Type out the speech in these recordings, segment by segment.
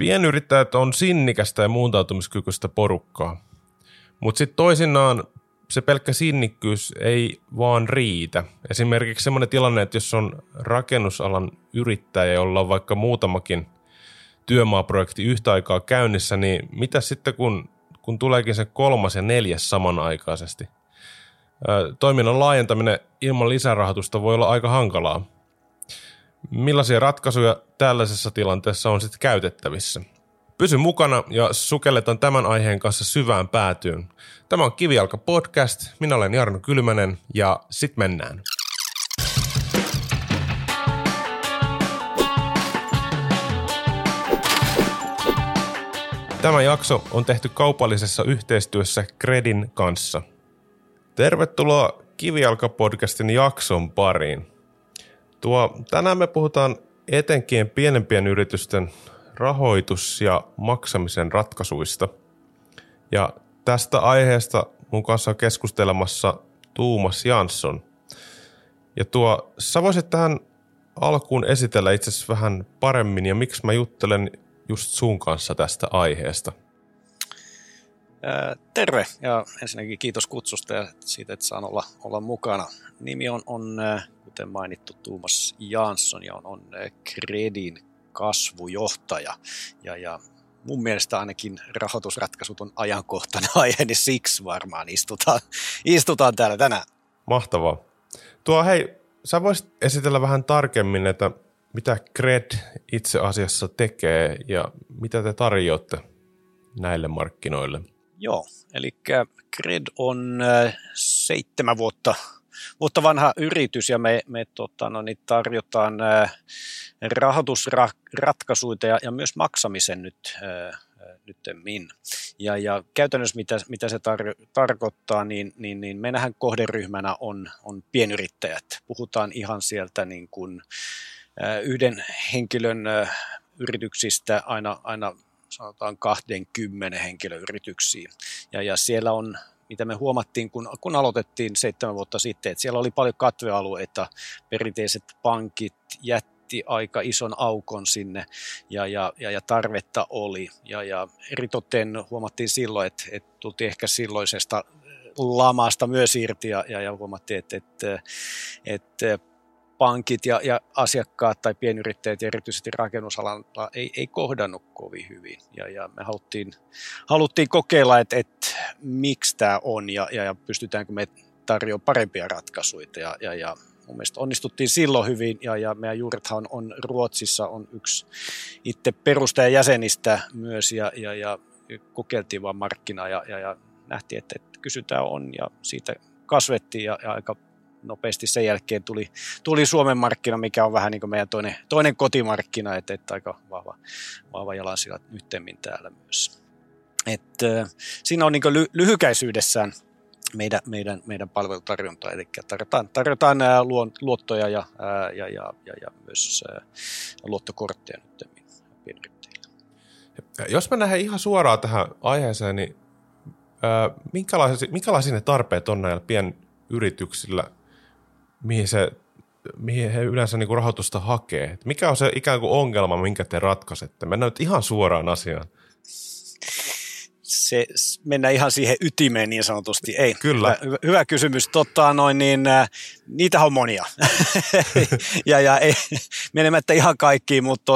Pienyrittäjät on sinnikästä ja muuntautumiskykyistä porukkaa, mutta sitten toisinaan se pelkkä sinnikkyys ei vaan riitä. Esimerkiksi sellainen tilanne, että jos on rakennusalan yrittäjä, jolla on vaikka muutamakin työmaaprojekti yhtä aikaa käynnissä, niin mitä sitten kun tuleekin se kolmas ja neljäs samanaikaisesti? Toiminnan laajentaminen ilman lisärahoitusta voi olla aika hankalaa. Millaisia ratkaisuja tällaisessa tilanteessa on sitten käytettävissä? Pysy mukana ja sukelletaan tämän aiheen kanssa syvään päätyyn. Tämä on Kivijalka-podcast, minä olen Jarno Kylmänen ja sit mennään. Tämä jakso on tehty kaupallisessa yhteistyössä Qredin kanssa. Tervetuloa Kivijalka-podcastin jakson pariin. Tänään me puhutaan etenkin pienempien yritysten rahoitus- ja maksamisen ratkaisuista. Ja tästä aiheesta mun kanssa on keskustelemassa Tuomas Jansson. Ja sä voisit tähän alkuun esitellä itse asiassa vähän paremmin ja miksi mä juttelen just sun kanssa tästä aiheesta. Terve ja ensinnäkin kiitos kutsusta ja siitä, että saan olla mukana. Nimi on kuten mainittu, Tuomas Jansson ja on Qredin kasvujohtaja. Ja mun mielestä ainakin rahoitusratkaisut on ajankohtainen aihe, niin siksi varmaan istutaan täällä tänään. Mahtavaa. Hei, sä voisit esitellä vähän tarkemmin, että mitä Qred itse asiassa tekee ja mitä te tarjoatte näille markkinoille? Joo, eli Qred on 7 vuotta vanha yritys ja me tarjotaan rahoitusratkaisuita ja myös maksamisen nyttemmin. Ja käytännössä mitä se tarkoittaa, niin meidän kohderyhmänä on pienyrittäjät. Puhutaan ihan sieltä niin kuin yhden henkilön yrityksistä aina sanotaan 20 henkilöyrityksiin. Ja siellä on, mitä me huomattiin, kun aloitettiin 7 vuotta sitten, että siellä oli paljon katvealueita, perinteiset pankit jätti aika ison aukon sinne ja tarvetta oli. Ja eritoten huomattiin silloin, että tultiin ehkä silloisesta lamaasta myös irti ja huomattiin, että pankit ja asiakkaat tai pienyrittäjät ja erityisesti rakennusalalla ei kohdannut kovin hyvin. Ja me haluttiin kokeilla, että miksi tämä on ja pystytäänkö me tarjoamaan parempia ratkaisuja. Ja mun mielestä onnistuttiin silloin hyvin ja meidän juurethan on Ruotsissa, on yksi itse perustajajäsenistä myös ja kokeiltiin vaan markkinaa ja nähtiin, että kysyntää on ja siitä kasvettiin ja aika nopeasti sen jälkeen tuli Suomen markkina, mikä on vähän niin kuin meidän toinen kotimarkkina, että aika vahva jalansija nyttemmin täällä myös. Siinä on niin kuin lyhykäisyydessään meidän palvelutarjonta, eli tarjotaan luottoja ja myös luottokortteja nyttemmin pienyrittäjille. Jos mennään ihan suoraan tähän aiheeseen, niin minkälaisia ne tarpeet on näillä pienyrityksillä? Mihin he yleensä niin kuin rahoitusta hakee. Et mikä on se ikään kuin ongelma, minkä te ratkaisette? Mennään nyt ihan suoraan asiaan. Mennään ihan siihen ytimeen niin sanotusti. Ei. Kyllä. Hyvä kysymys. Niitä on monia. ja ei, menemättä ihan kaikkiin, mutta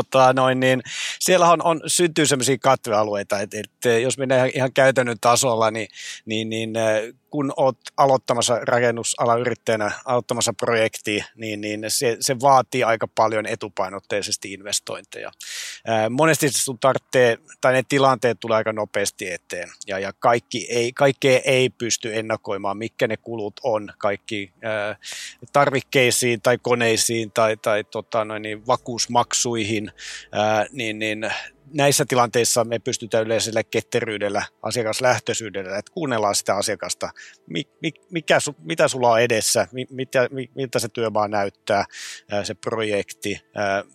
siellä on syntyy sellaisia katvealueita, että jos mennään ihan käytännön tasolla, niin kun olet aloittamassa rakennusalan yrittäjänä, aloittamassa projektia, niin se vaatii aika paljon etupainotteisesti investointeja. Monesti sun ne tilanteet tulee aika nopeasti eteen, ja kaikkea ei pysty ennakoimaan, mitkä ne kulut on, kaikki tarvikkeisiin tai koneisiin tai vakuusmaksuihin, niin näissä tilanteissa me pystytään yleisellä ketteryydellä, asiakaslähtöisyydellä, että kuunnellaan sitä asiakasta, mitä sulla on edessä, miltä se työmaa näyttää, se projekti,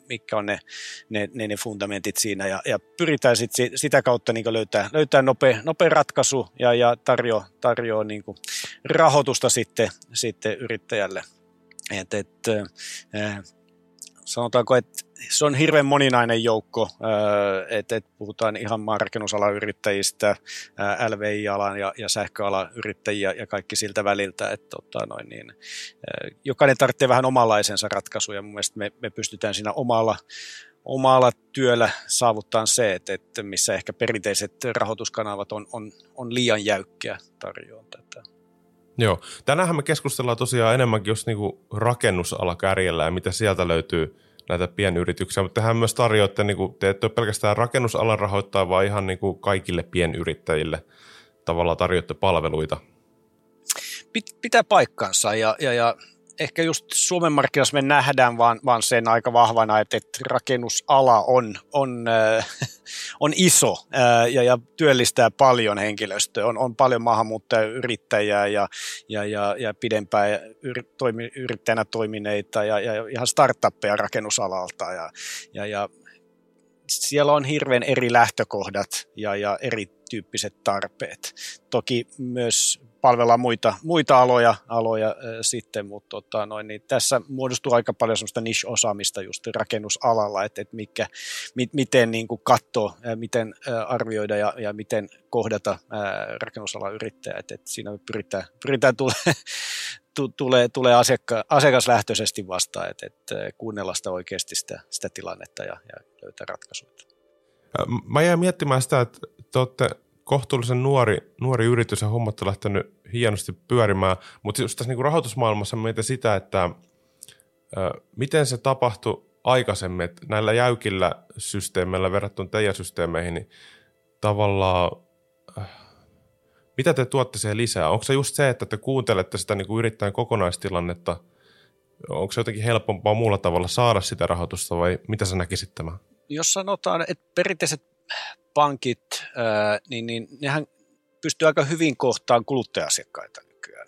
mitkä on ne fundamentit siinä ja pyritään sitä kautta niin löytää nopea ratkaisu ja tarjoaa niin kuin rahoitusta sitten yrittäjälle. Sanotaanko, että se on hirveän moninainen joukko, että puhutaan ihan maanrakennusalan yrittäjistä, LVI-alan ja sähköalan yrittäjiä ja kaikki siltä väliltä, että jokainen tarvitsee vähän omanlaisensa ratkaisuja. Mun mielestä me pystytään siinä omalla työllä saavuttaa se, että missä ehkä perinteiset rahoituskanavat on liian jäykkiä tarjoonta. Joo. Tänäänhän me keskustellaan tosiaan enemmänkin just niinku rakennusala kärjellä ja mitä sieltä löytyy näitä pienyrityksiä, mutta tähän myös tarjoatte, niinku, te ette ole pelkästään rakennusalan rahoittaa, vaan ihan niinku kaikille pienyrittäjille tavallaan tarjoatte palveluita. Pitää paikkansa ja ehkä just Suomen markkinassa me nähdään vaan sen aika vahvana, että rakennusala on iso ja työllistää paljon henkilöstöä, on paljon maahanmuuttajayrittäjiä ja pidempään yrittäjänä toimineita ja ihan startuppeja rakennusalalta ja siellä on hirveän eri lähtökohdat ja erityyppiset tarpeet. Toki myös palvellaan muita aloja sitten, mutta niin tässä muodostuu aika paljon semmoista niche-osaamista just rakennusalalla, että miten niin kuin katsoo, miten arvioida ja miten kohdata rakennusalan yrittäjä, että siinä pyritään tulee asiakaslähtöisesti vastaan, että kuunnella sitä oikeasti sitä tilannetta ja löytää ratkaisuja. Mä jäin miettimään sitä, että te olette kohtuullisen nuori yritys ja hommat on lähtenyt hienosti pyörimään, mutta just tässä niin kuin rahoitusmaailmassa mietin sitä, että miten se tapahtui aikaisemmin, että näillä jäykillä systeemeillä verrattuna teidän systeemeihin, niin tavallaan mitä te tuotte siihen lisää? Onko se just se, että te kuuntelette sitä niin kuin yrittäjän kokonaistilannetta, onko se jotenkin helpompaa muulla tavalla saada sitä rahoitusta vai mitä sä näkisit tämän? Jos sanotaan, että perinteiset pankit, niin nehän pystyy aika hyvin kohtaan kuluttaja-asiakkaita nykyään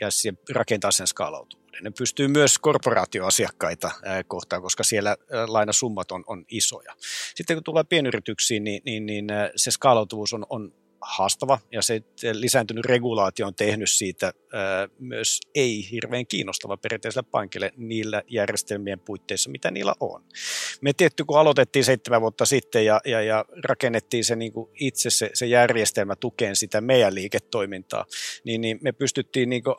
ja rakentaa sen skaalautuvuuden. Ne pystyy myös korporaatioasiakkaita kohtaan, koska siellä lainasummat on isoja. Sitten kun tulee pienyrityksiin, niin se skaalautuvuus on haastava ja se lisääntynyt regulaatio on tehnyt siitä myös ei hirveän kiinnostava perinteiselle pankille niillä järjestelmien puitteissa, mitä niillä on. Me tietty, kun aloitettiin 7 vuotta sitten ja rakennettiin se niin kuin itse se järjestelmä tukeen sitä meidän liiketoimintaa, niin me pystyttiin niin kuin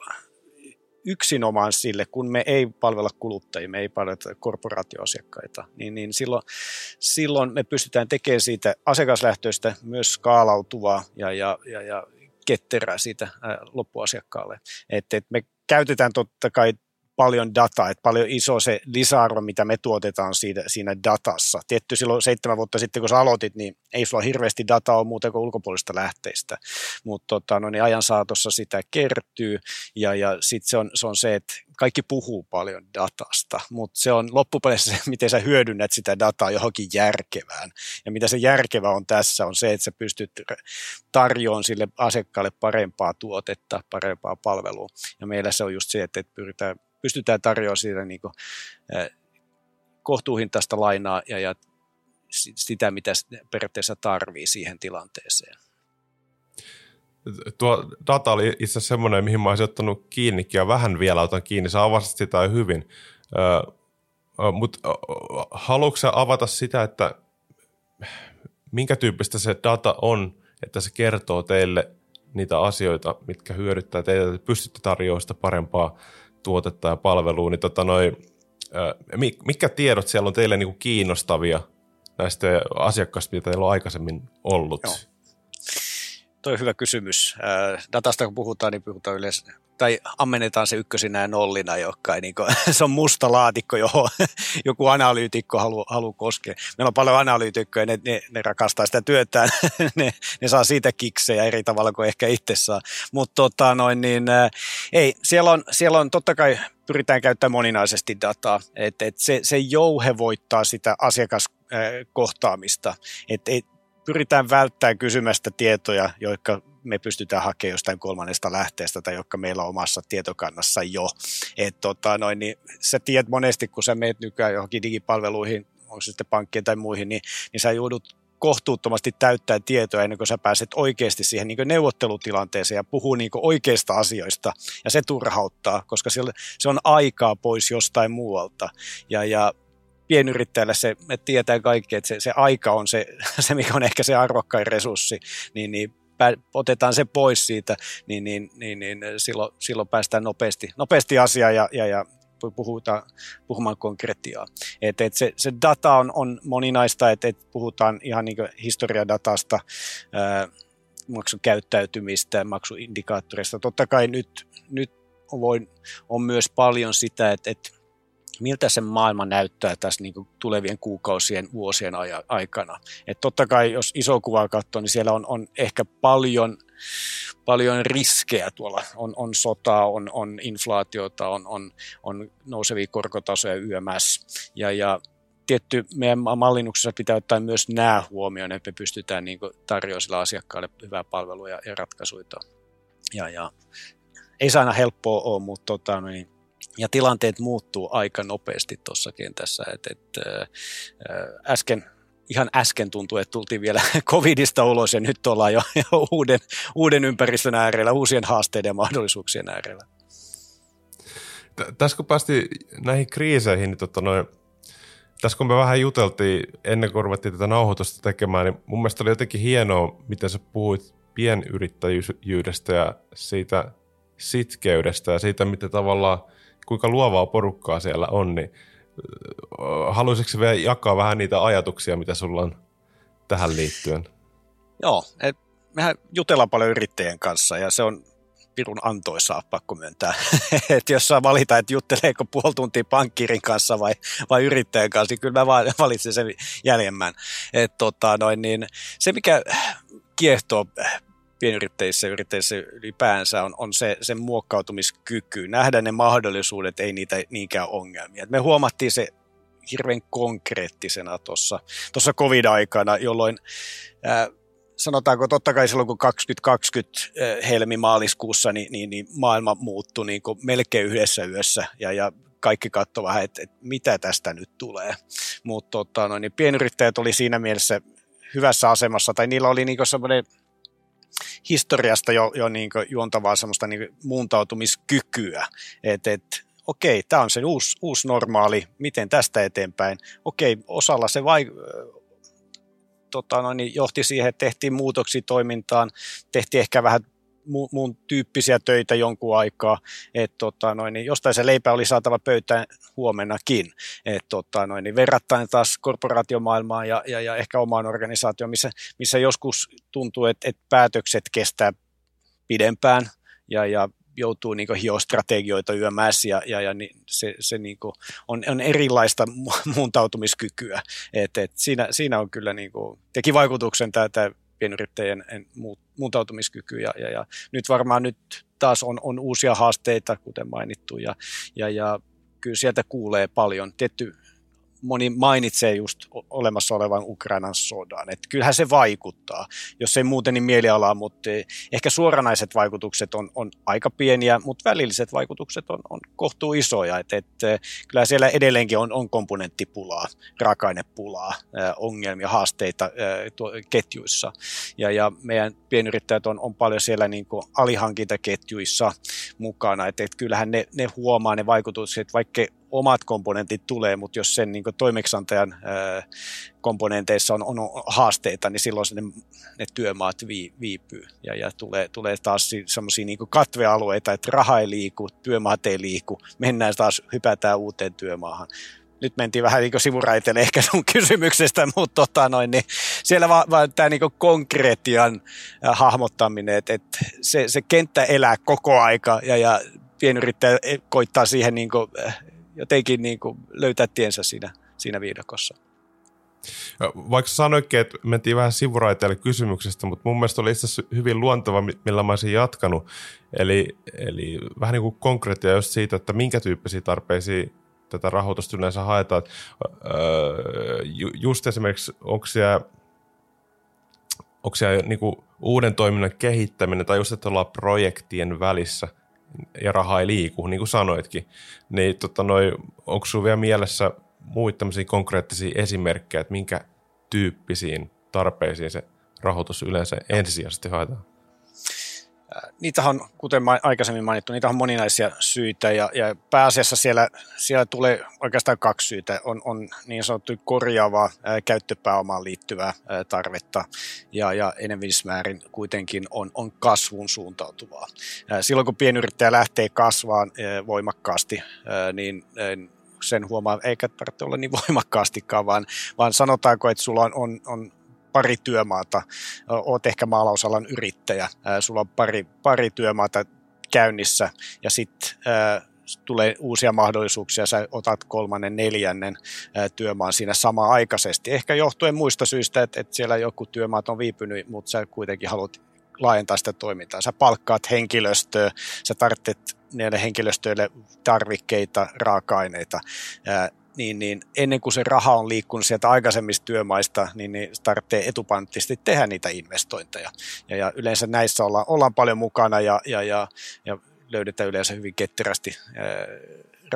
yksinomaan sille, kun me ei palvella kuluttajia, me ei palvella korporaatioasiakkaita, niin silloin me pystytään tekemään siitä asiakaslähtöistä myös skaalautuvaa ja ketterää siitä loppuasiakkaalle. Et me käytetään totta kai paljon dataa, että paljon iso se lisäarvo, mitä me tuotetaan siinä datassa. Tietty silloin 7 vuotta sitten, kun sä aloitit, niin ei sulla hirveästi dataa ole muuta kuin ulkopuolista lähteistä, mutta niin ajan saatossa sitä kertyy ja sitten se on se, että kaikki puhuu paljon datasta, mutta se on loppupeleissä se, miten sä hyödynnät sitä dataa johonkin järkevään. Ja mitä se järkevä on tässä, on se, että sä pystyt tarjoamaan sille asiakkaalle parempaa tuotetta, parempaa palvelua. Ja meillä se on just se, että pystytään tarjoamaan siitä niin kuin kohtuuhintaista lainaa ja sitä, mitä periaatteessa tarvii siihen tilanteeseen. Tuo data oli itse asiassa semmoinen, mihin mä olisin ottanut kiinnikin ja vähän vielä otan kiinni. Sä avasit sitä jo hyvin, mutta haluatko sä avata sitä, että minkä tyyppistä se data on, että se kertoo teille niitä asioita, mitkä hyödyttää teitä, että pystytte tarjoamaan sitä parempaa tuotetta ja palvelua, niin mitkä tiedot siellä on teille niinku kiinnostavia näistä asiakkaista, mitä teillä on aikaisemmin ollut? Joo. Tuo on hyvä kysymys. Datasta kun puhutaan, niin puhutaan yleensä, tai ammennetaan se ykkösinä ja nollina, joka ei, niin kuin, se on musta laatikko, johon joku analyytikko haluaa koskea. Meillä on paljon analyytikkoja, ne rakastaa sitä työtään, ne saa siitä kiksejä eri tavalla kuin ehkä itse saa. Mutta siellä on totta kai pyritään käyttämään moninaisesti dataa, että se jouhevoittaa sitä asiakaskohtaamista, että pyritään välttämään kysymästä tietoja, jotka me pystytään hakemaan jostain kolmannesta lähteestä tai jotka meillä on omassa tietokannassa jo. Niin sä tiedät monesti, kun sä meet nykyään johonkin digipalveluihin, onko se sitten pankkien tai muihin, niin sä joudut kohtuuttomasti täyttää tietoa ennen kuin sä pääset oikeasti siihen niin kuin neuvottelutilanteeseen ja puhuu niin kuin oikeista asioista. Ja se turhauttaa, koska se on aikaa pois jostain muualta. Ja pienyrittäjälle se, että tietää kaikki, että se aika on se, mikä on ehkä se arvokkain resurssi, niin otetaan se pois siitä, niin silloin päästään nopeasti asiaan ja puhumaan konkretiaa. Se data on moninaista, että puhutaan ihan niin kuin historiadatasta, maksukäyttäytymistä, maksuindikaattoreista. Totta kai nyt on myös paljon sitä, että miltä se maailma näyttää tässä niin kuin tulevien kuukausien, vuosien aikana. Et totta kai, jos iso kuvaa katsoo, niin siellä on ehkä paljon riskejä tuolla. On sotaa, on inflaatiota, on nousevia korkotasoja YMS. Ja tietty meidän mallinnuksessa pitää ottaa myös nämä huomioon, että me pystytään niin kuin tarjoamaan sillä asiakkaalle hyvää palvelua ja ratkaisuja. Ja ei se aina helppoa ole, mutta ja tilanteet muuttuu aika nopeasti tuossakin tässä. Äsken tuntui, että tultiin vielä covidista ulos ja nyt ollaan jo uuden ympäristön äärellä, uusien haasteiden ja mahdollisuuksien äärellä. Tässä kun päästiin näihin kriiseihin, niin tässä kun me vähän juteltiin ennen kuin ruvettiin tätä nauhoitusta tekemään, niin mun mielestä oli jotenkin hienoa, mitä sä puhuit pienyrittäjyydestä ja siitä sitkeydestä ja siitä, mitä tavallaan kuinka luovaa porukkaa siellä on, niin haluaisitko vielä jakaa vähän niitä ajatuksia, mitä sulla on tähän liittyen? Joo, mehän jutellaan paljon yrittäjien kanssa ja se on pirun antoisaa, pakko myöntää. Että jos saa valita, että jutteleeko puoli tuntia pankkiirin kanssa vai yrittäjän kanssa, niin kyllä mä valitsen sen jäljemmän. Se, mikä kiehtoo pienyrittäjissä ja yrittäjissä ylipäänsä on sen muokkautumiskyky, nähdä ne mahdollisuudet, ei niitä niinkään ongelmia. Me huomattiin se hirveän konkreettisena tuossa covid-aikana, jolloin sanotaanko totta kai silloin, kun 2020 helmimaaliskuussa niin maailma muuttui niin kuin melkein yhdessä yössä ja kaikki katsoi vähän, että mitä tästä nyt tulee. Mutta niin pienyrittäjät oli siinä mielessä hyvässä asemassa, tai niillä oli niin kuin semmoinen historiasta jo niin kuin juontavaa semmoista niin kuin muuntautumiskykyä, että okei, tämä on se uusi normaali, miten tästä eteenpäin. Okei, osalla se johti siihen, että tehtiin muutoksia toimintaan, tehtiin ehkä vähän muun tyyppisiä töitä jonkun aikaa, että jostain se leipä oli saatava pöytään huomennakin, että niin verrattain taas korporaatiomaailmaan ja ehkä omaan organisaatioon, missä joskus tuntuu, että päätökset kestää pidempään ja joutuu niin kuin hiostrategioita yömässä ja niin se niin kuin on erilaista muuntautumiskykyä, että siinä on kyllä niin kuin, teki vaikutuksen tämä pienyrittäjien muuntautumiskyky ja nyt varmaan taas on uusia haasteita, kuten mainittu, ja kyllä sieltä kuulee paljon. Tietty moni mainitsee just olemassa olevan Ukrainan sodan, että kyllähän se vaikuttaa, jos ei muuten niin mielialaa, mutta ehkä suoranaiset vaikutukset on aika pieniä, mutta välilliset vaikutukset on kohtuu isoja, että kyllähän siellä edelleenkin on komponenttipulaa, raaka-ainepulaa, ongelmia, haasteita ketjuissa ja meidän pienyrittäjät on paljon siellä niin kuin alihankintaketjuissa mukana, että kyllähän ne huomaa ne vaikutukset, vaikka omat komponentit tulee, mutta jos sen niin kuin toimeksiantajan komponenteissa on haasteita, niin silloin ne työmaat viipyy ja tulee taas semmoisia niin kuin katvealueita, että raha ei liiku, työmaat ei liiku, mennään taas, hypätään uuteen työmaahan. Nyt mentiin vähän niin kuin sivuraiteille ehkä sun kysymyksestä, mutta niin siellä vaan tämä niin kuin konkretian hahmottaminen, että se kenttä elää koko aika ja pienyrittäjä koittaa siihen niin kuin jotenkin niin kuin löytää tiensä siinä viidakossa. Vaikka sanoitkin, että mentiin vähän sivuraiteille kysymyksestä, mutta mun mielestä oli itse asiassa hyvin luonteva, millä mä olisin jatkanut. Eli vähän niin kuin konkreettia just siitä, että minkä tyyppisiä tarpeisiin tätä rahoitusta yleensä haetaan. Just esimerkiksi, onko siellä niin kuin uuden toiminnan kehittäminen tai just, että ollaan projektien välissä ja raha ei liiku, niin kuin sanoitkin, niin onko sinulla vielä mielessä muita tämmöisiä konkreettisia esimerkkejä, että minkä tyyppisiin tarpeisiin se rahoitus yleensä ensisijaisesti haetaan? Niitähän, kuten aikaisemmin mainittu, niitä on moninaisia syitä ja pääasiassa siellä tulee oikeastaan kaksi syytä. On niin sanottu korjaavaa käyttöpääomaan liittyvää tarvetta ja enemmismäärin kuitenkin on kasvun suuntautuvaa. Silloin kun pienyrittäjä lähtee kasvaan voimakkaasti, niin sen huomaa, eikä tarvitse olla niin voimakkaastikaan, vaan sanotaanko, että sulla on pari työmaata, oot ehkä maalausalan yrittäjä, sulla on pari työmaata käynnissä ja sitten tulee uusia mahdollisuuksia, sä otat kolmannen, neljännen työmaan siinä samaan aikaisesti. Ehkä johtuen muista syistä, että siellä joku työmaat on viipynyt, mutta sä kuitenkin haluat laajentaa sitä toimintaa. Sä palkkaat henkilöstöä, sä tarvitset näille henkilöstöille tarvikkeita, raaka-aineita, niin ennen kuin se raha on liikkunut sieltä aikaisemmista työmaista, niin tarvitsee etupainottisesti tehdä niitä investointeja. Ja yleensä näissä ollaan paljon mukana ja löydetään yleensä hyvin ketterästi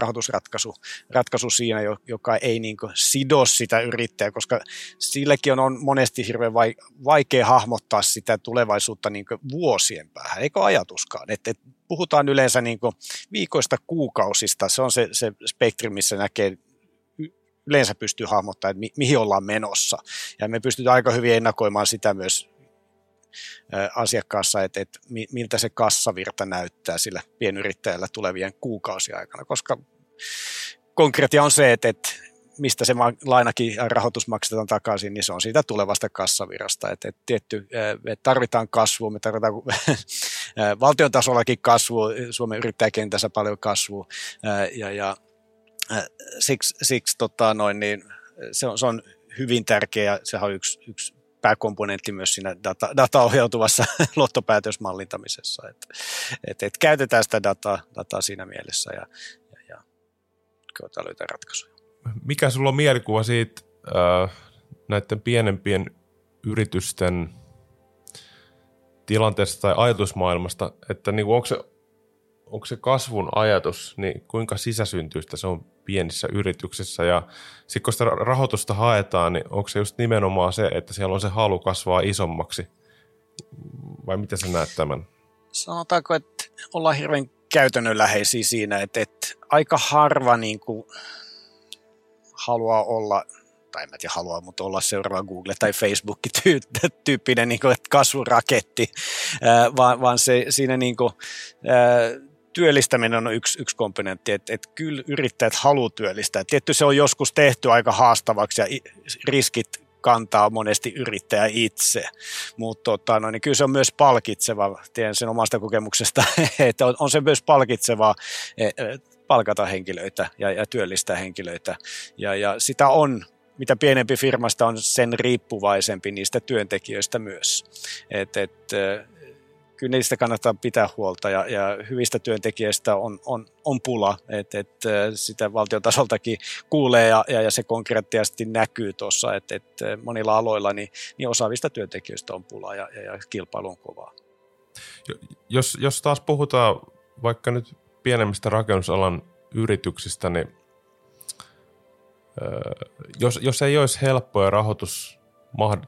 rahoitusratkaisu siinä, joka ei niin kuin sido sitä yrittäjää, koska silläkin on monesti hirveän vaikea hahmottaa sitä tulevaisuutta niin kuin vuosien päähän, eikö ajatuskaan. Et puhutaan yleensä niin kuin viikoista kuukausista, se on se spektri, missä näkee yleensä pystyy hahmottamaan, että mihin ollaan menossa. Ja me pystytään aika hyvin ennakoimaan sitä myös asiakkaassa, että miltä se kassavirta näyttää sillä pienyrittäjällä tulevien kuukausien aikana, koska konkreettia on se, että mistä se lainakin rahoitus maksetaan takaisin, niin se on siitä tulevasta kassavirrasta. Että tietty, me tarvitaan kasvua, me tarvitaan valtion tasollakin kasvua, Suomen yrittäjäkentässä paljon kasvua ja siksi se on hyvin tärkeä ja sehän on yksi pääkomponentti myös siinä dataohjautuvassa luottopäätösmallintamisessa, että käytetään sitä dataa siinä mielessä ja koetaan löytää ratkaisuja. Mikä sulla on mielikuva siitä näiden pienempien yritysten tilanteesta tai ajatusmaailmasta, että niin onko se kasvun ajatus, niin kuinka sisäsyntyistä se on pienissä yrityksissä ja sitten kun sitä rahoitusta haetaan, niin onko se just nimenomaan se, että siellä on se halu kasvaa isommaksi vai miten sä näet tämän? Sanotaanko, että ollaan hirveän käytännönläheisiä siinä, että aika harva niin kuin haluaa olla, tai en tiedä haluaa, mutta olla seuraava Google tai Facebook tyyppinen niin kuin, että kasvuraketti, vaan se siinä niin kuin, työllistäminen on yksi komponentti, että kyllä yrittäjät haluaa työllistää. Tietty se on joskus tehty aika haastavaksi ja riskit kantaa monesti yrittäjä itse, mutta niin kyllä se on myös palkitseva, tiedän sen omasta kokemuksesta, että on se myös palkitsevaa palkata henkilöitä ja työllistää henkilöitä ja sitä on. Mitä pienempi firmasta on, sen riippuvaisempi niistä työntekijöistä myös. Kyllä niistä kannattaa pitää huolta ja hyvistä työntekijöistä on pula. Sitä valtion tasoltakin kuulee ja se konkreettisesti näkyy tuossa, että monilla aloilla niin osaavista työntekijöistä on pula ja kilpailu on kovaa. Jos taas puhutaan vaikka nyt pienemmistä rakennusalan yrityksistä, niin jos ei olisi helppoja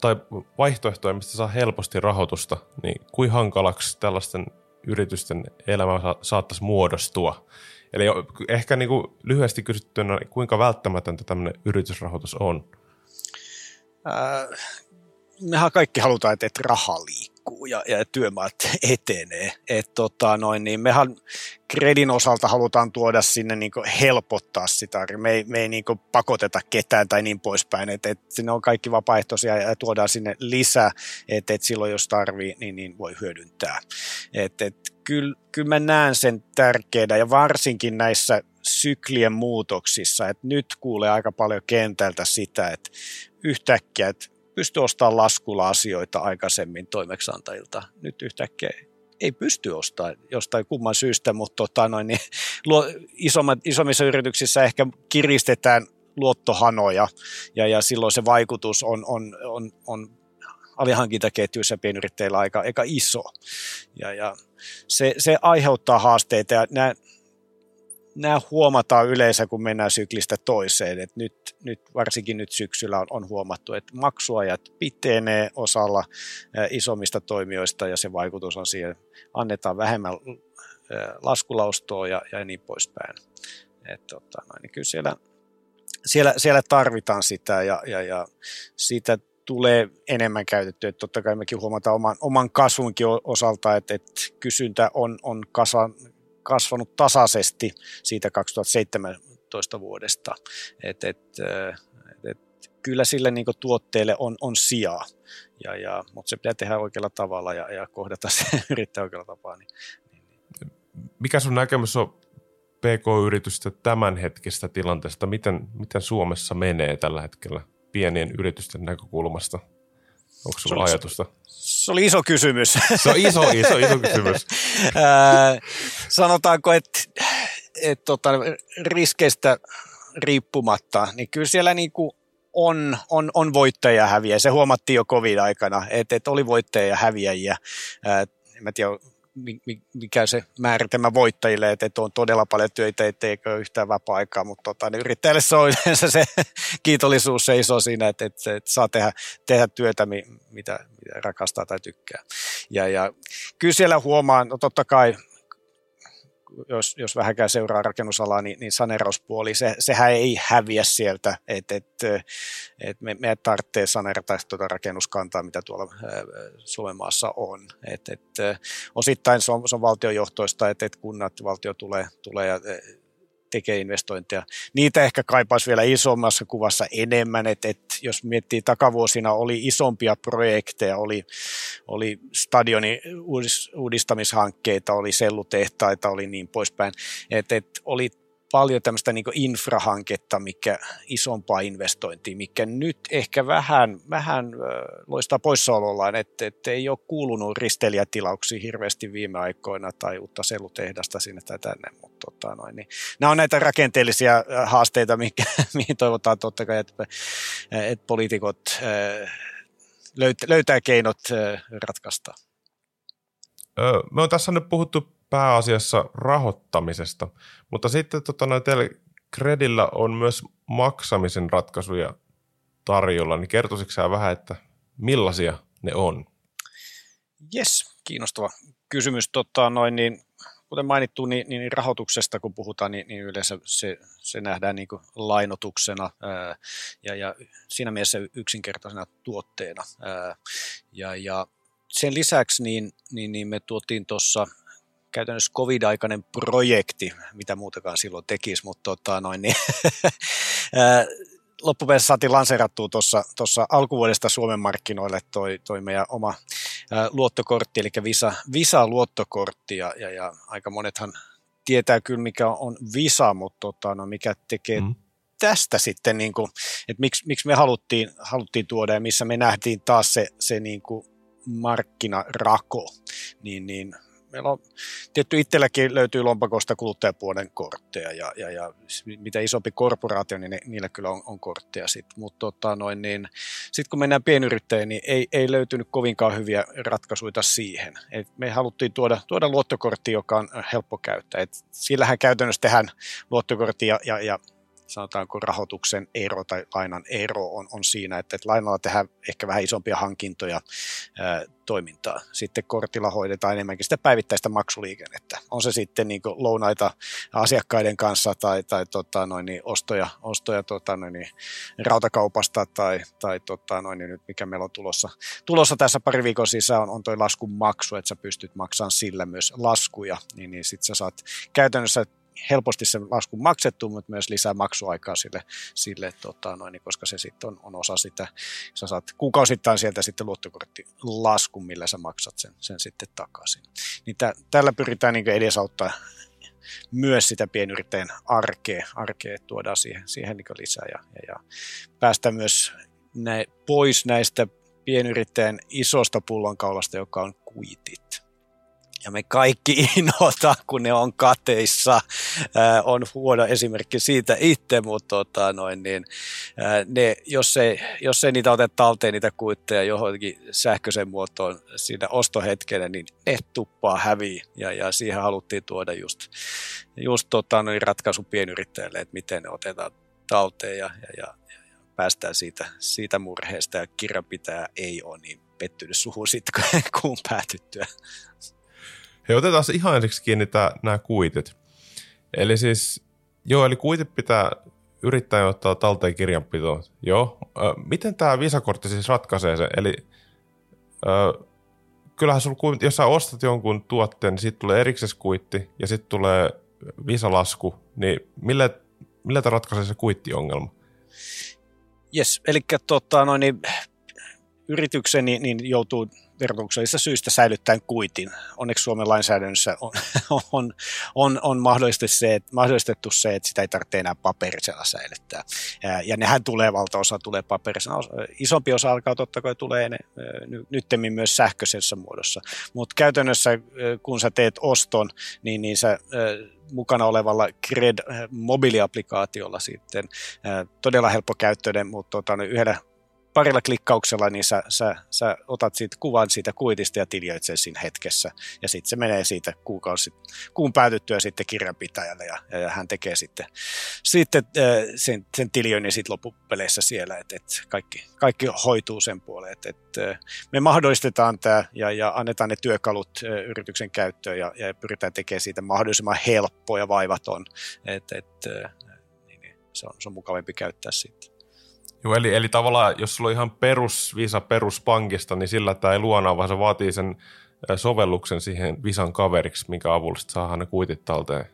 tai vaihtoehtoja, mistä saa helposti rahoitusta, niin kuin hankalaksi tällaisten yritysten elämä saattaisi muodostua? Eli ehkä niin kuin lyhyesti kysyttynä, kuinka välttämätöntä tämmöinen yritysrahoitus on? Mehän kaikki halutaan, että raha liikkuu ja työmaat etenee. Niin mehän Qredin osalta halutaan tuoda sinne niin kuin helpottaa sitä. Me ei niin kuin pakoteta ketään tai niin poispäin. Ne on kaikki vapaaehtoisia ja tuodaan sinne lisää, että silloin jos tarvii, niin voi hyödyntää. Kyllä mä näen sen tärkeänä ja varsinkin näissä syklien muutoksissa. Nyt kuulee aika paljon kentältä sitä, että yhtäkkiä... Pysty ostamaan laskulla asioita aikaisemmin toimeksiantajilta. Nyt yhtäkkiä ei pysty ostamaan jostain kumman syystä, mutta niin isommissa yrityksissä ehkä kiristetään luottohanoja ja silloin se vaikutus on alihankintaketjuissa pienyrittäjillä aika iso. Se aiheuttaa haasteita ja nämä nämä huomataan yleensä, kun mennään syklistä toiseen. Et nyt, varsinkin nyt syksyllä on huomattu, että maksuajat pitenee osalla isommista toimijoista ja se vaikutus on siihen, annetaan vähemmän laskulaustoa ja niin poispäin. Niin kyllä siellä tarvitaan sitä ja siitä tulee enemmän käytettyä. Et totta kai mekin huomataan oman kasvunkin osalta, että kysyntä on kasvanut tasaisesti siitä 2017 vuodesta. Kyllä sille niin kuin tuotteelle on sijaa, mutta se pitää tehdä oikealla tavalla ja kohdata se yrittää oikealla tapaa. Niin. Mikä sun näkemys on PK-yritysten tämänhetkisestä tilanteesta? Miten Suomessa menee tällä hetkellä pienien yritysten näkökulmasta? Onko sulla ajatusta? Se oli iso kysymys. Se on iso kysymys. Sanotaanko, että riskeistä riippumatta, niin kyllä siellä niinku on voittajia ja häviäjiä. Se huomattiin jo covid-aikana, että oli voittajia ja häviäjiä. En tiedä, mikä se määritelmä voittajille, että on todella paljon työtä, etteikö yhtään vapaa-aikaa, mutta yrittäjälle se on yleensä se kiitollisuus se iso siinä, että saa tehdä työtä, mitä rakastaa tai tykkää. Ja kyllä siellä huomaan, no totta kai, jos vähänkään seuraa rakennusalaa, niin saneerauspuoli, sehän ei häviä sieltä, että me tarvitsee saneerata rakennuskantaa, mitä tuolla Suomen maassa on. Osittain se on valtiojohtoista, että kunnat, valtio tulee ja tekee investointeja. Niitä ehkä kaipaisi vielä isommassa kuvassa enemmän, että jos miettii takavuosina, oli isompia projekteja, oli stadionin uudistamishankkeita, oli sellutehtaita, oli niin poispäin, että oli paljon tämmöistä niin kuin infrahanketta, mikä isompaa investointia, mikä nyt ehkä vähän loistaa poissaolollaan, että ei ole kuulunut risteilijätilauksiin hirveästi viime aikoina tai uutta sellutehdasta sinne tai tänne, mutta niin. Nämä on näitä rakenteellisia haasteita, mihin toivotaan totta kai, että poliitikot löytää keinot ratkaista. Me on tässä nyt puhuttu pääasiassa rahoittamisesta, mutta sitten teillä Qredillä on myös maksamisen ratkaisuja tarjolla, niin kertoisitko sä vähän, että millaisia ne on? Jes, kiinnostava kysymys. Kuten mainittu, niin rahoituksesta kun puhutaan, niin yleensä se nähdään niin kuin lainotuksena ja siinä mielessä yksinkertaisena tuotteena. Ja sen lisäksi niin me tuotiin tuossa käytännössä covid-aikainen projekti, mitä muutakaan silloin tekisi, mutta loppupeleissä saatiin lanseerattua tuossa alkuvuodesta Suomen markkinoille toi meidän oma luottokortti, eli Visa-luottokortti, ja aika monethan tietää kyllä, mikä on Visa, mutta mikä tekee tästä sitten, niin kuin, että miksi me haluttiin tuoda, ja missä me nähtiin taas se niin kuin markkinarako, niin meillä on tietty itselläkin löytyy lompakosta kuluttajapuolen kortteja ja mitä isompi korporaatio, niin niillä kyllä on kortteja sitten. Mutta sitten kun mennään pienyrittäjiin, niin ei löytynyt kovinkaan hyviä ratkaisuja siihen. Et me haluttiin tuoda luottokortti, joka on helppo käyttää. Et sillähän käytännössä tehdään luottokortti ja sanotaanko rahoituksen ero tai lainan ero on siinä, että lainalla tehdään ehkä vähän isompia hankintoja toimintaa. Sitten kortilla hoidetaan enemmänkin sitä päivittäistä maksuliikennettä. On se sitten niin kuin lounaita asiakkaiden kanssa tai ostoja rautakaupasta tai nyt mikä meillä on tulossa tässä pari viikon sisään on toi laskun maksu, että sä pystyt maksamaan sillä myös laskuja, niin sitten sä saat käytännössä helposti se lasku maksettu, mutta myös lisää maksuaikaa sille koska se sitten on osa sitä, sä saat kuukausittain sieltä sitten luottokorttilaskun, millä sä maksat sen sitten takaisin. Niin tällä pyritään niin edesauttaa myös sitä pienyrittäjän arkea tuodaan siihen niin lisää ja päästä myös pois näistä pienyrittäjän isosta pullonkaulasta, joka on kuitit. ja me kaikki inhotaan, kun ne on kateissa, on huono esimerkki siitä itse, mutta ne, jos ei niitä oteta talteen, niitä kuitteja johonkin sähköisen muotoon siinä ostohetkenä, niin ne tuppaa häviä, ja siihen haluttiin tuoda just ratkaisu pienyrittäjille, että miten ne otetaan talteen ja päästään siitä murheesta, ja kirjanpitäjä ei ole niin pettynyt suhun sitten, kun päätyttyä. Hei, otetaan ihan ensiksi kiinni nämä kuitit. Eli siis, eli kuitit pitää yrittää ottaa talteen kirjanpitoon. Joo. Miten tämä Visa-kortti siis ratkaisee sen? Eli kyllähän sulla, jos sä ostat jonkun tuotteen, niin siitä tulee erikseen kuitti ja sitten tulee Visa-lasku, niin millä tämä ratkaisee se kuittiongelma? Jes, eli yrityksen niin joutuu verotuksellisista syistä säilyttämään kuitin. Onneksi Suomen lainsäädännössä on mahdollistettu se, että sitä ei tarvitse enää paperisena säilyttää. Ja nehän tulee, valtaosa tulee paperisena. Isompi osa alkaa totta kai tulee nyttemmin myös sähköisessä muodossa. Mutta käytännössä, kun sä teet oston, niin sä mukana olevalla Qred-mobiiliaplikaatiolla sitten, todella helppokäyttöinen, mutta parilla klikkauksella niin sä otat siitä kuvan siitä kuitista ja tiljoit sen siinä hetkessä. Ja sitten se menee siitä kuun päätyttyä sitten kirjanpitäjälle ja hän tekee sitten sen tiljoinnin sitten loppupeleissä siellä. Et kaikki hoituu sen puoleen. Me mahdollistetaan tämä ja annetaan ne työkalut yrityksen käyttöön ja pyritään tekemään siitä mahdollisimman helppo ja vaivaton. Se on mukavampi käyttää sitten. Joo, eli tavallaan, jos sulla on ihan perusvisa peruspankista, niin sillä tämä ei luonaa, vaan se vaatii sen sovelluksen siihen Visan kaveriksi, minkä avulla saadaan ne kuitit talteen.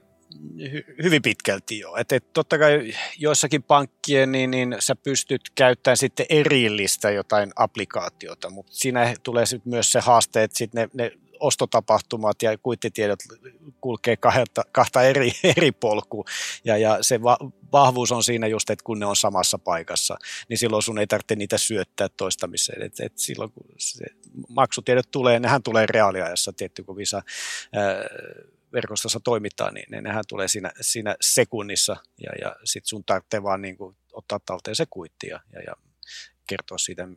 Hyvin pitkälti joo. Et totta kai joissakin pankkien niin sä pystyt käyttämään sitten erillistä jotain applikaatiota, mutta siinä tulee sitten myös se haaste, että sitten ne ostotapahtumat ja kuittitiedot kulkee kahta eri polkua ja se vahvuus on siinä just, että kun ne on samassa paikassa, niin silloin sun ei tarvitse niitä syöttää toistamiseen. Et silloin kun maksutiedot tulee, nehän tulee reaaliajassa tietty, kun Visa verkostossa toimitaan, niin nehän tulee siinä sekunnissa ja sitten sun tarvitsee vaan niin kuin ottaa talteen se kuitti ja kertoa siitä,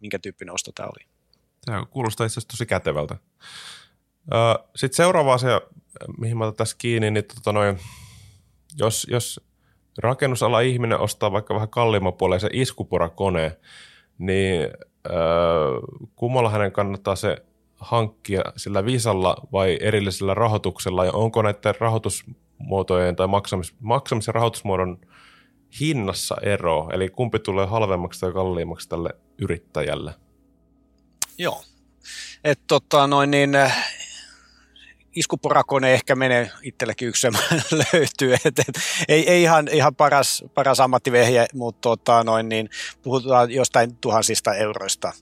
minkä tyyppinen osto tämä oli. Tämä kuulostaa itse asiassa tosi kätevältä. Sitten seuraava asia, mihin mä otan tässä kiinni, niin jos rakennusala ihminen ostaa vaikka vähän kalliimman puoleen sen iskuporakoneen, niin kummalla hänen kannattaa se hankkia sillä Visalla vai erillisellä rahoituksella, ja onko näiden rahoitusmuotojen tai maksamisen rahoitusmuodon hinnassa ero, eli kumpi tulee halvemmaksi tai kalliimmaksi tälle yrittäjälle? Joo, että iskuporakone ehkä menee itselläkin yksi löytyy, että ei ihan paras ammattivehje, mutta puhutaan jostain tuhansista euroista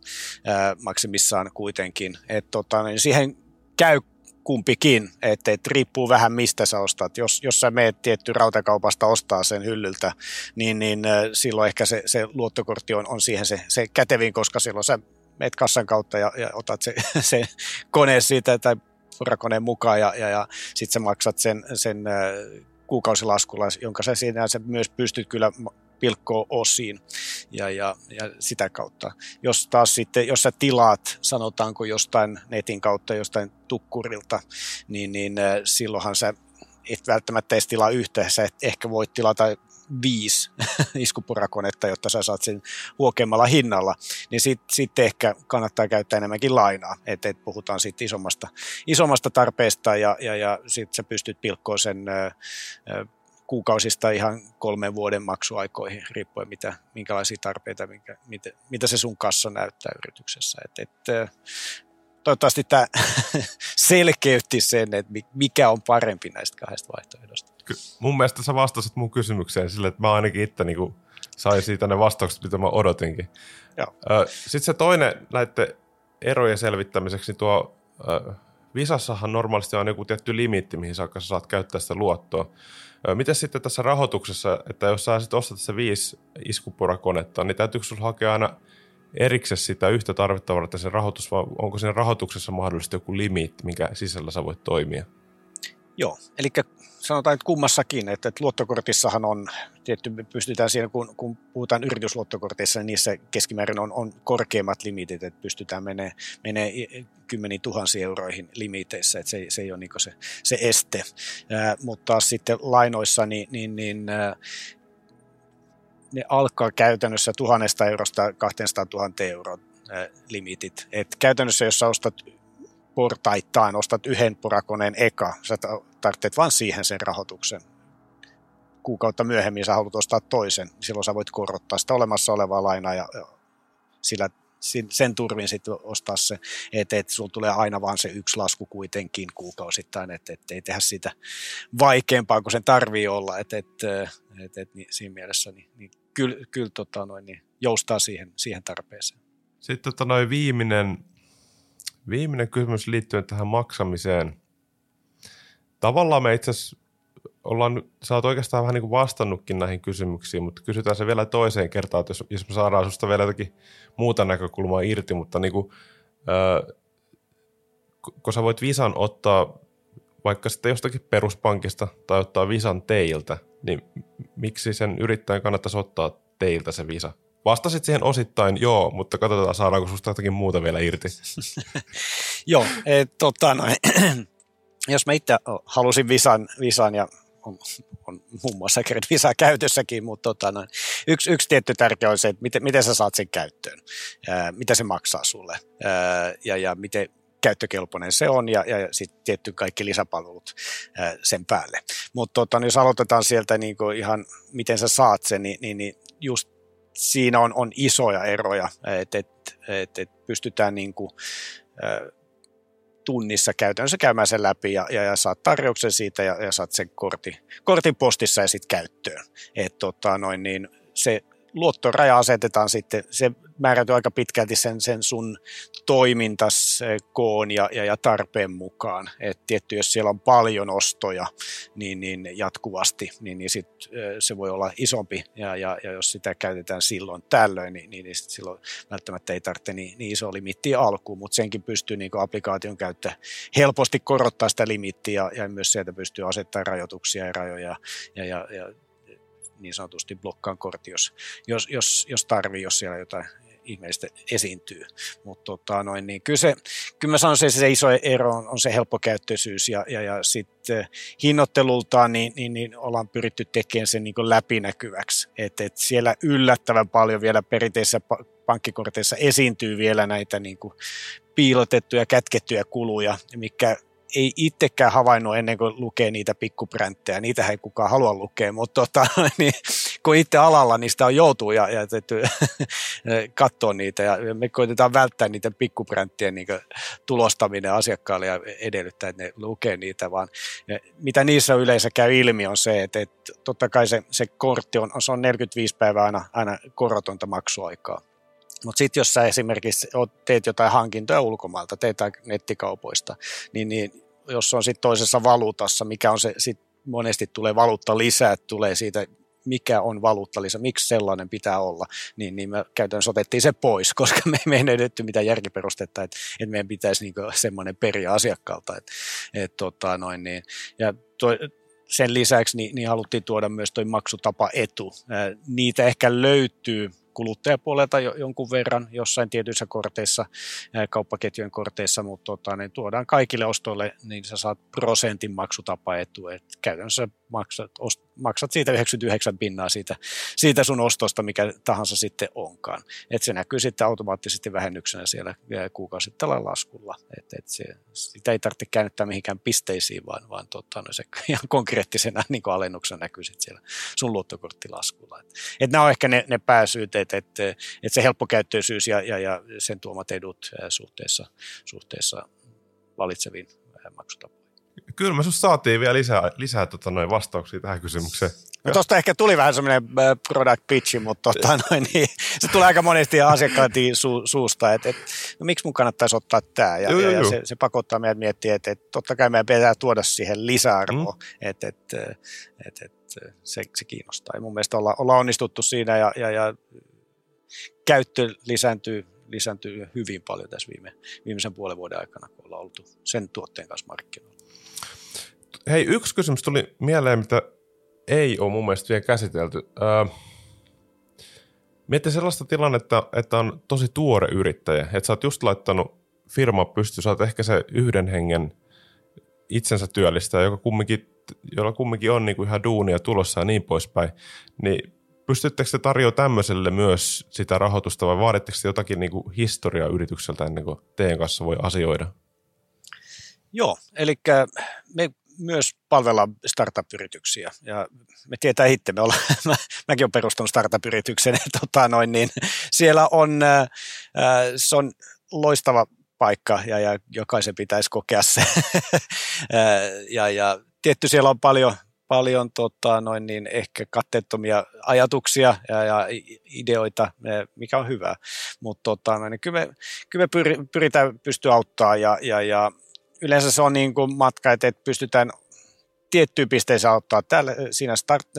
maksimissaan kuitenkin, että siihen käy kumpikin, että riippuu vähän mistä sä ostat. Jos sä meet tietty rautakaupasta ostaa sen hyllyltä, niin silloin ehkä se luottokortti on siihen se kätevin, koska silloin sä meet kassan kautta ja otat se kone siitä tai porakoneen mukaan ja sitten sä maksat sen kuukausilaskulla, jonka sä sinänsä myös pystyt kyllä pilkkoon osiin ja sitä kautta. Jos taas sitten, jos sä tilaat, sanotaanko jostain netin kautta, jostain tukkurilta, niin silloinhan sä et välttämättä edes tilaa yhtä, sä ehkä voit tilata 5 iskuporakonetta, jotta sä saat sen huokeammalla hinnalla, niin sitten ehkä kannattaa käyttää enemmänkin lainaa, että puhutaan sitten isommasta tarpeesta ja sitten sä pystyt pilkkoon sen kuukausista ihan 3 vuoden maksuaikoihin, riippuen minkälaisia tarpeita, mitä se sun kassa näyttää yrityksessä. Toivottavasti tämä selkeytti sen, että mikä on parempi näistä kahdesta vaihtoehdosta. Mun mielestä sä vastasit mun kysymykseen sille, että mä ainakin itse niin sain siitä ne vastaukset, mitä mä odotinkin. Sitten se toinen näiden erojen selvittämiseksi, niin Visassahan normaalisti on joku tietty limiitti, mihin saakka saat käyttää sitä luottoa. Miten sitten tässä rahoituksessa, että jos sä ostat se 5 iskuporakonetta, niin täytyykö sulla hakea aina erikseen sitä yhtä tarvittavaa, että se rahoitus, vai onko siinä rahoituksessa mahdollisesti joku limiitti, minkä sisällä sä voit toimia? Joo, eli sanotaan nyt kummassakin, että luottokortissahan on tietty, pystytään siihen, kun puhutaan yritysluottokorteissa, niin niissä keskimäärin on korkeimmat limitit, että pystytään menee kymmeniin tuhansiin euroihin limiteissä, että se ei ole niin kuin se este. Mutta taas sitten lainoissa, ne alkaa käytännössä 1 000 eurosta 200 000 euroa limitit. Et käytännössä, jos sä ostat portaittain, ostat yhden porakoneen eka, sä tarvitset vain siihen sen rahoituksen. Kuukautta myöhemmin sä haluat ostaa toisen, silloin sä voit korottaa sitä olemassa olevaa lainaa ja sillä sen turvin sitten ostaa se, että sulla tulee aina vaan se yksi lasku kuitenkin kuukausittain, että ei tehdä sitä vaikeampaa kuin sen tarvii olla, niin siinä mielessä niin kyllä joustaa siihen tarpeeseen. Sitten viimeinen kysymys liittyen tähän maksamiseen. Tavallaan me itse asiassa sä oot oikeastaan vähän niin kuin vastannutkin näihin kysymyksiin, mutta kysytään se vielä toiseen kertaan, että jos me saadaan susta vielä jotakin muuta näkökulmaa irti, mutta niin kuin, kun sä voit Visan ottaa vaikka sitten jostakin peruspankista tai ottaa Visan teiltä, niin miksi sen yrittäjän kannattaisi ottaa teiltä se Visa? Vastasit siihen osittain, joo, mutta katsotaan saadaanko susta jotakin muuta vielä irti. Joo, jos mä itse halusin Visan ja on muun muassa Qred Visa käytössäkin, mutta yksi tietty tärkeä on se, että miten sä saat sen käyttöön, mitä se maksaa sulle ja miten käyttökelpoinen se on ja sitten tietty kaikki lisäpalvelut sen päälle. Mutta jos aloitetaan sieltä niinku ihan miten sä saat sen, niin just siinä on isoja eroja, että et pystytään niinku tunnissa käytännössä käymään sen läpi ja saat tarjouksen siitä ja saat sen kortin postissa ja sitten käyttöön. Et se luottoraja asetetaan sitten, se määräytyy aika pitkälti sen sun toimintaskoon ja tarpeen mukaan. Et tietty, jos siellä on paljon ostoja niin jatkuvasti, niin sit se voi olla isompi ja jos sitä käytetään silloin tällöin, niin sit silloin välttämättä ei tarvitse niin iso limitti alkuun, mutta senkin pystyy niin kuin applikaation käyttö helposti korottaa sitä limittiä ja myös sieltä pystyy asettamaan rajoituksia ja rajoja ja niin sanotusti blokkaan kortti, jos tarvii, jos siellä jotain ihmeellistä esiintyy. Mutta niin kyllä mä sanoisin, että se iso ero on se helppokäyttöisyys ja sitten hinnoittelultaan niin ollaan pyritty tekemään sen niin kuin läpinäkyväksi. Et siellä yllättävän paljon vielä perinteisissä pankkikorteissa esiintyy vielä näitä niin kuin piilotettuja, kätkettyjä kuluja, mikä ei itsekään havainnut ennen kuin lukee niitä pikkupräntejä. Niitähän ei kukaan halua lukea, mutta kun itse alalla niistä on joutuu ja täytyy katsoa niitä. Ja me koitetaan välttää niiden pikkupräntien niin tulostaminen asiakkaalle ja edellyttää, että ne lukee niitä. Vaan mitä niissä yleensä käy ilmi on se, että totta kai se kortti on 45 päivää aina korotonta maksuaikaa. Mutta sitten jos sä esimerkiksi teet jotain hankintoja ulkomailta, teet nettikaupoista, niin jos on sitten toisessa valuutassa, mikä on se, sit monesti tulee valuuttalisä, tulee siitä, mikä on valuuttalisä, miksi sellainen pitää olla, niin me käytännössä otettiin se pois, koska me ei löydetty mitään järkiperustetta, että meidän pitäisi niinku semmoinen periä asiakkaalta. Sen lisäksi niin haluttiin tuoda myös tuo maksutapaetu. Niitä ehkä löytyy kuluttajapuolelta jonkun verran jossain tietyissä korteissa, kauppaketjujen korteissa, mutta ne tuodaan kaikille ostoille, niin sä saat prosentin maksutapaetua. Käytännössä maksat siitä 99% siitä sun ostosta, mikä tahansa sitten onkaan. Et se näkyy sitten automaattisesti vähennyksenä siellä kuukausittaisella laskulla. Sitä ei tarvitse käännyttää mihinkään pisteisiin, vaan se ihan konkreettisena niin kuin alennuksena näkyy sitten siellä sun luottokorttilaskulla. Et nämä on ehkä ne pääsyyt, että se helppokäyttöisyys ja sen tuomat edut suhteessa valitseviin maksutapoihin. Kyllä me susta saatiin vielä lisää vastauksia tähän kysymykseen. No tuosta ehkä tuli vähän semmoinen product pitch, mutta niin, se tulee aika monesti asiakkaatiin suusta, että no miksi mun kannattaisi ottaa tämä ja se pakottaa meidät miettiä, että totta kai meidän pitää tuoda siihen lisäarvoa, että se kiinnostaa. Ja mun mielestä ollaan onnistuttu siinä ja käyttö lisääntyy hyvin paljon tässä viimeisen puolen vuoden aikana, kun ollaan oltu sen tuotteen kanssa markkinoilla. Hei, yksi kysymys tuli mieleen, mitä ei ole mun mielestä vielä käsitelty. Miettii sellaista tilannetta, että on tosi tuore yrittäjä, että sä oot just laittanut firmaa pystyyn, sä oot ehkä se yhden hengen itsensä työllistää, jolla kumminkin on niin kuin ihan duunia tulossa ja niin poispäin, niin pystyttekö te tarjoamaan tämmöiselle myös sitä rahoitusta vai vaaditteko te jotakin niin kuin historiaa yritykseltä ennen kuin teidän kanssa voi asioida? Joo, eli me myös palvellaan startup-yrityksiä ja me tietää itse, mäkin olen perustanut startup-yrityksen, siellä on, se on loistava paikka ja jokaisen pitäisi kokea se ja tietty siellä on paljon ehkä katteettomia ajatuksia ja ideoita, mikä on hyvä, mutta kyllä me pyritään pystyä auttamaan ja yleensä se on niin kuin matka, että pystytään tiettyyn pisteeseen auttaa siinä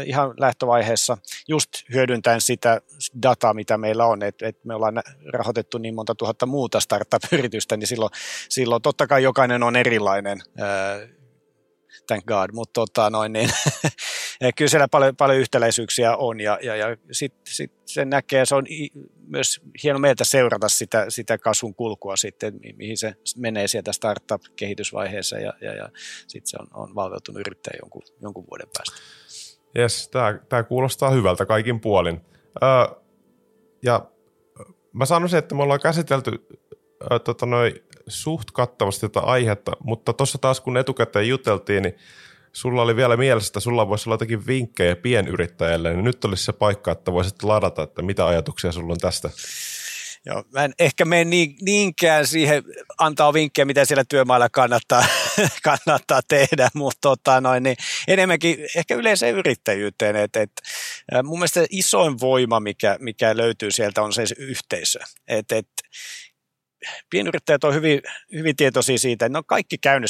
ihan lähtövaiheessa, just hyödyntäen sitä dataa, mitä meillä on, että me ollaan rahoitettu niin monta tuhatta muuta startup-yritystä, niin silloin totta kai jokainen on erilainen, thank God, mutta kyllä siellä paljon yhtäläisyyksiä on ja sit se näkee, se on myös hieno meiltä seurata sitä kasvun kulkua sitten, mihin se menee sieltä startup-kehitysvaiheessa ja sitten se on valveutunut yrittäjä jonkun vuoden päästä. Jes, tämä kuulostaa hyvältä kaikin puolin. Ja mä sanoisin, että me ollaan käsitelty suht kattavasti tätä aihetta, mutta tuossa taas kun etukäteen juteltiin, niin sulla oli vielä mielessä, että sulla voisi olla jotakin vinkkejä pienyrittäjälle, niin nyt olisi se paikka, että voisit ladata, että mitä ajatuksia sulla on tästä. Joo, mä en ehkä mene niinkään siihen antaa vinkkejä, mitä siellä työmailla kannattaa tehdä, mutta niin enemmänkin ehkä yleiseen yrittäjyyteen. Mun mielestä isoin voima, mikä löytyy sieltä, on se yhteisö. Pienyrittäjät on hyvin, hyvin tietoisia siitä, että ne on kaikki käynyt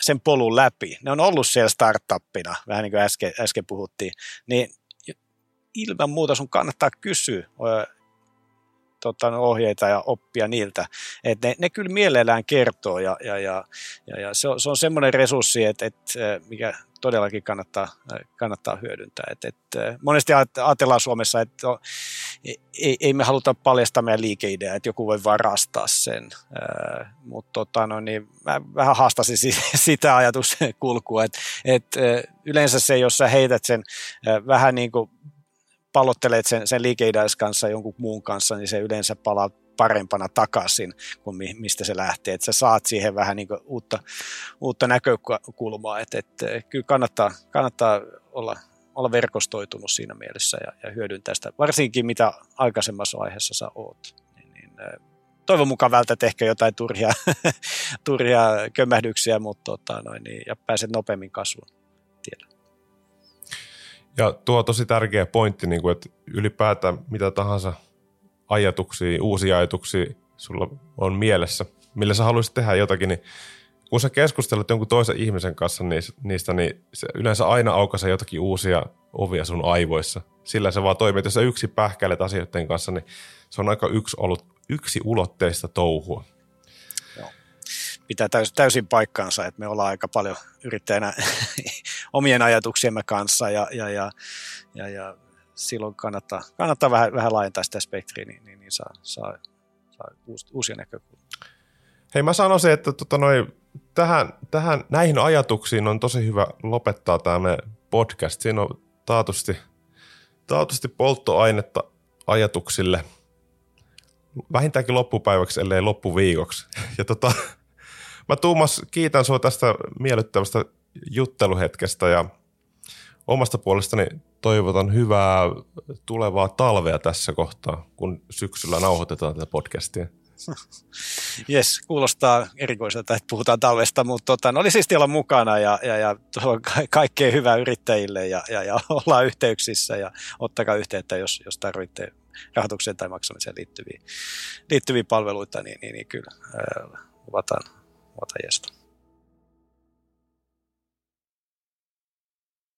sen polun läpi. Ne on ollut siellä startuppina, vähän niin kuin äsken puhuttiin. Niin ilman muuta sun kannattaa kysyä ohjeita ja oppia niiltä. Et ne kyllä mielellään kertoo ja se on semmoinen resurssi, mikä todellakin kannattaa hyödyntää. Monesti ajatellaan Suomessa, että ei me haluta paljastaa meidän liikeideaa, että joku voi vaan rastaa sen. Mutta mä vähän haastasin sitä ajatuskulkua, että yleensä se, jos sä heität sen vähän niin kuin pallottelet sen liikeideas kanssa jonkun muun kanssa, niin se yleensä palaa parempana takaisin kuin mistä se lähtee. Että sä saat siihen vähän niin kuin uutta näkökulmaa. Kyllä kannattaa olla verkostoitunut siinä mielessä ja hyödyntää sitä. Varsinkin mitä aikaisemmassa vaiheessa sä oot. Toivon mukaan vältät ehkä jotain turhia kömmähdyksiä, mutta ja pääset nopeammin kasvun tiellä. Ja tuo on tosi tärkeä pointti, niin kuin, että ylipäätään mitä tahansa ajatuksia, uusia ajatuksia sulla on mielessä, millä sä haluaisit tehdä jotakin, niin kun sä keskustelet jonkun toisen ihmisen kanssa niistä, niin se yleensä aina aukaisee jotakin uusia ovia sun aivoissa. Sillä se vaan toimii, että jos sä yksin pähkäilet asioiden kanssa, niin se on aika yksiulotteista touhua. Pitää täysin paikkaansa, että me ollaan aika paljon yrittäjänä omien ajatuksiemme kanssa ja silloin kannattaa vähän laajentaa sitä spektriä, niin saa uusia näkökulmia. Hei, mä sanoisin, että näihin ajatuksiin on tosi hyvä lopettaa tämä podcast. Siinä on taatusti polttoainetta ajatuksille. Vähintäänkin loppupäiväksi, ellei loppuviikoksi. Ja mä Tuomas kiitän sinua tästä miellyttävästä jutteluhetkestä ja omasta puolestani toivotan hyvää tulevaa talvea tässä kohtaa, kun syksyllä nauhoitetaan tätä podcastia. Jes, kuulostaa erikoiselta, että puhutaan talvesta, mutta oli siistiä olla mukana ja kaikkea hyvää yrittäjille ja ollaan yhteyksissä ja ottakaa yhteyttä, jos tarvitsee rahoitukseen tai maksamiseen liittyviä palveluita, niin kyllä luvataan jestä.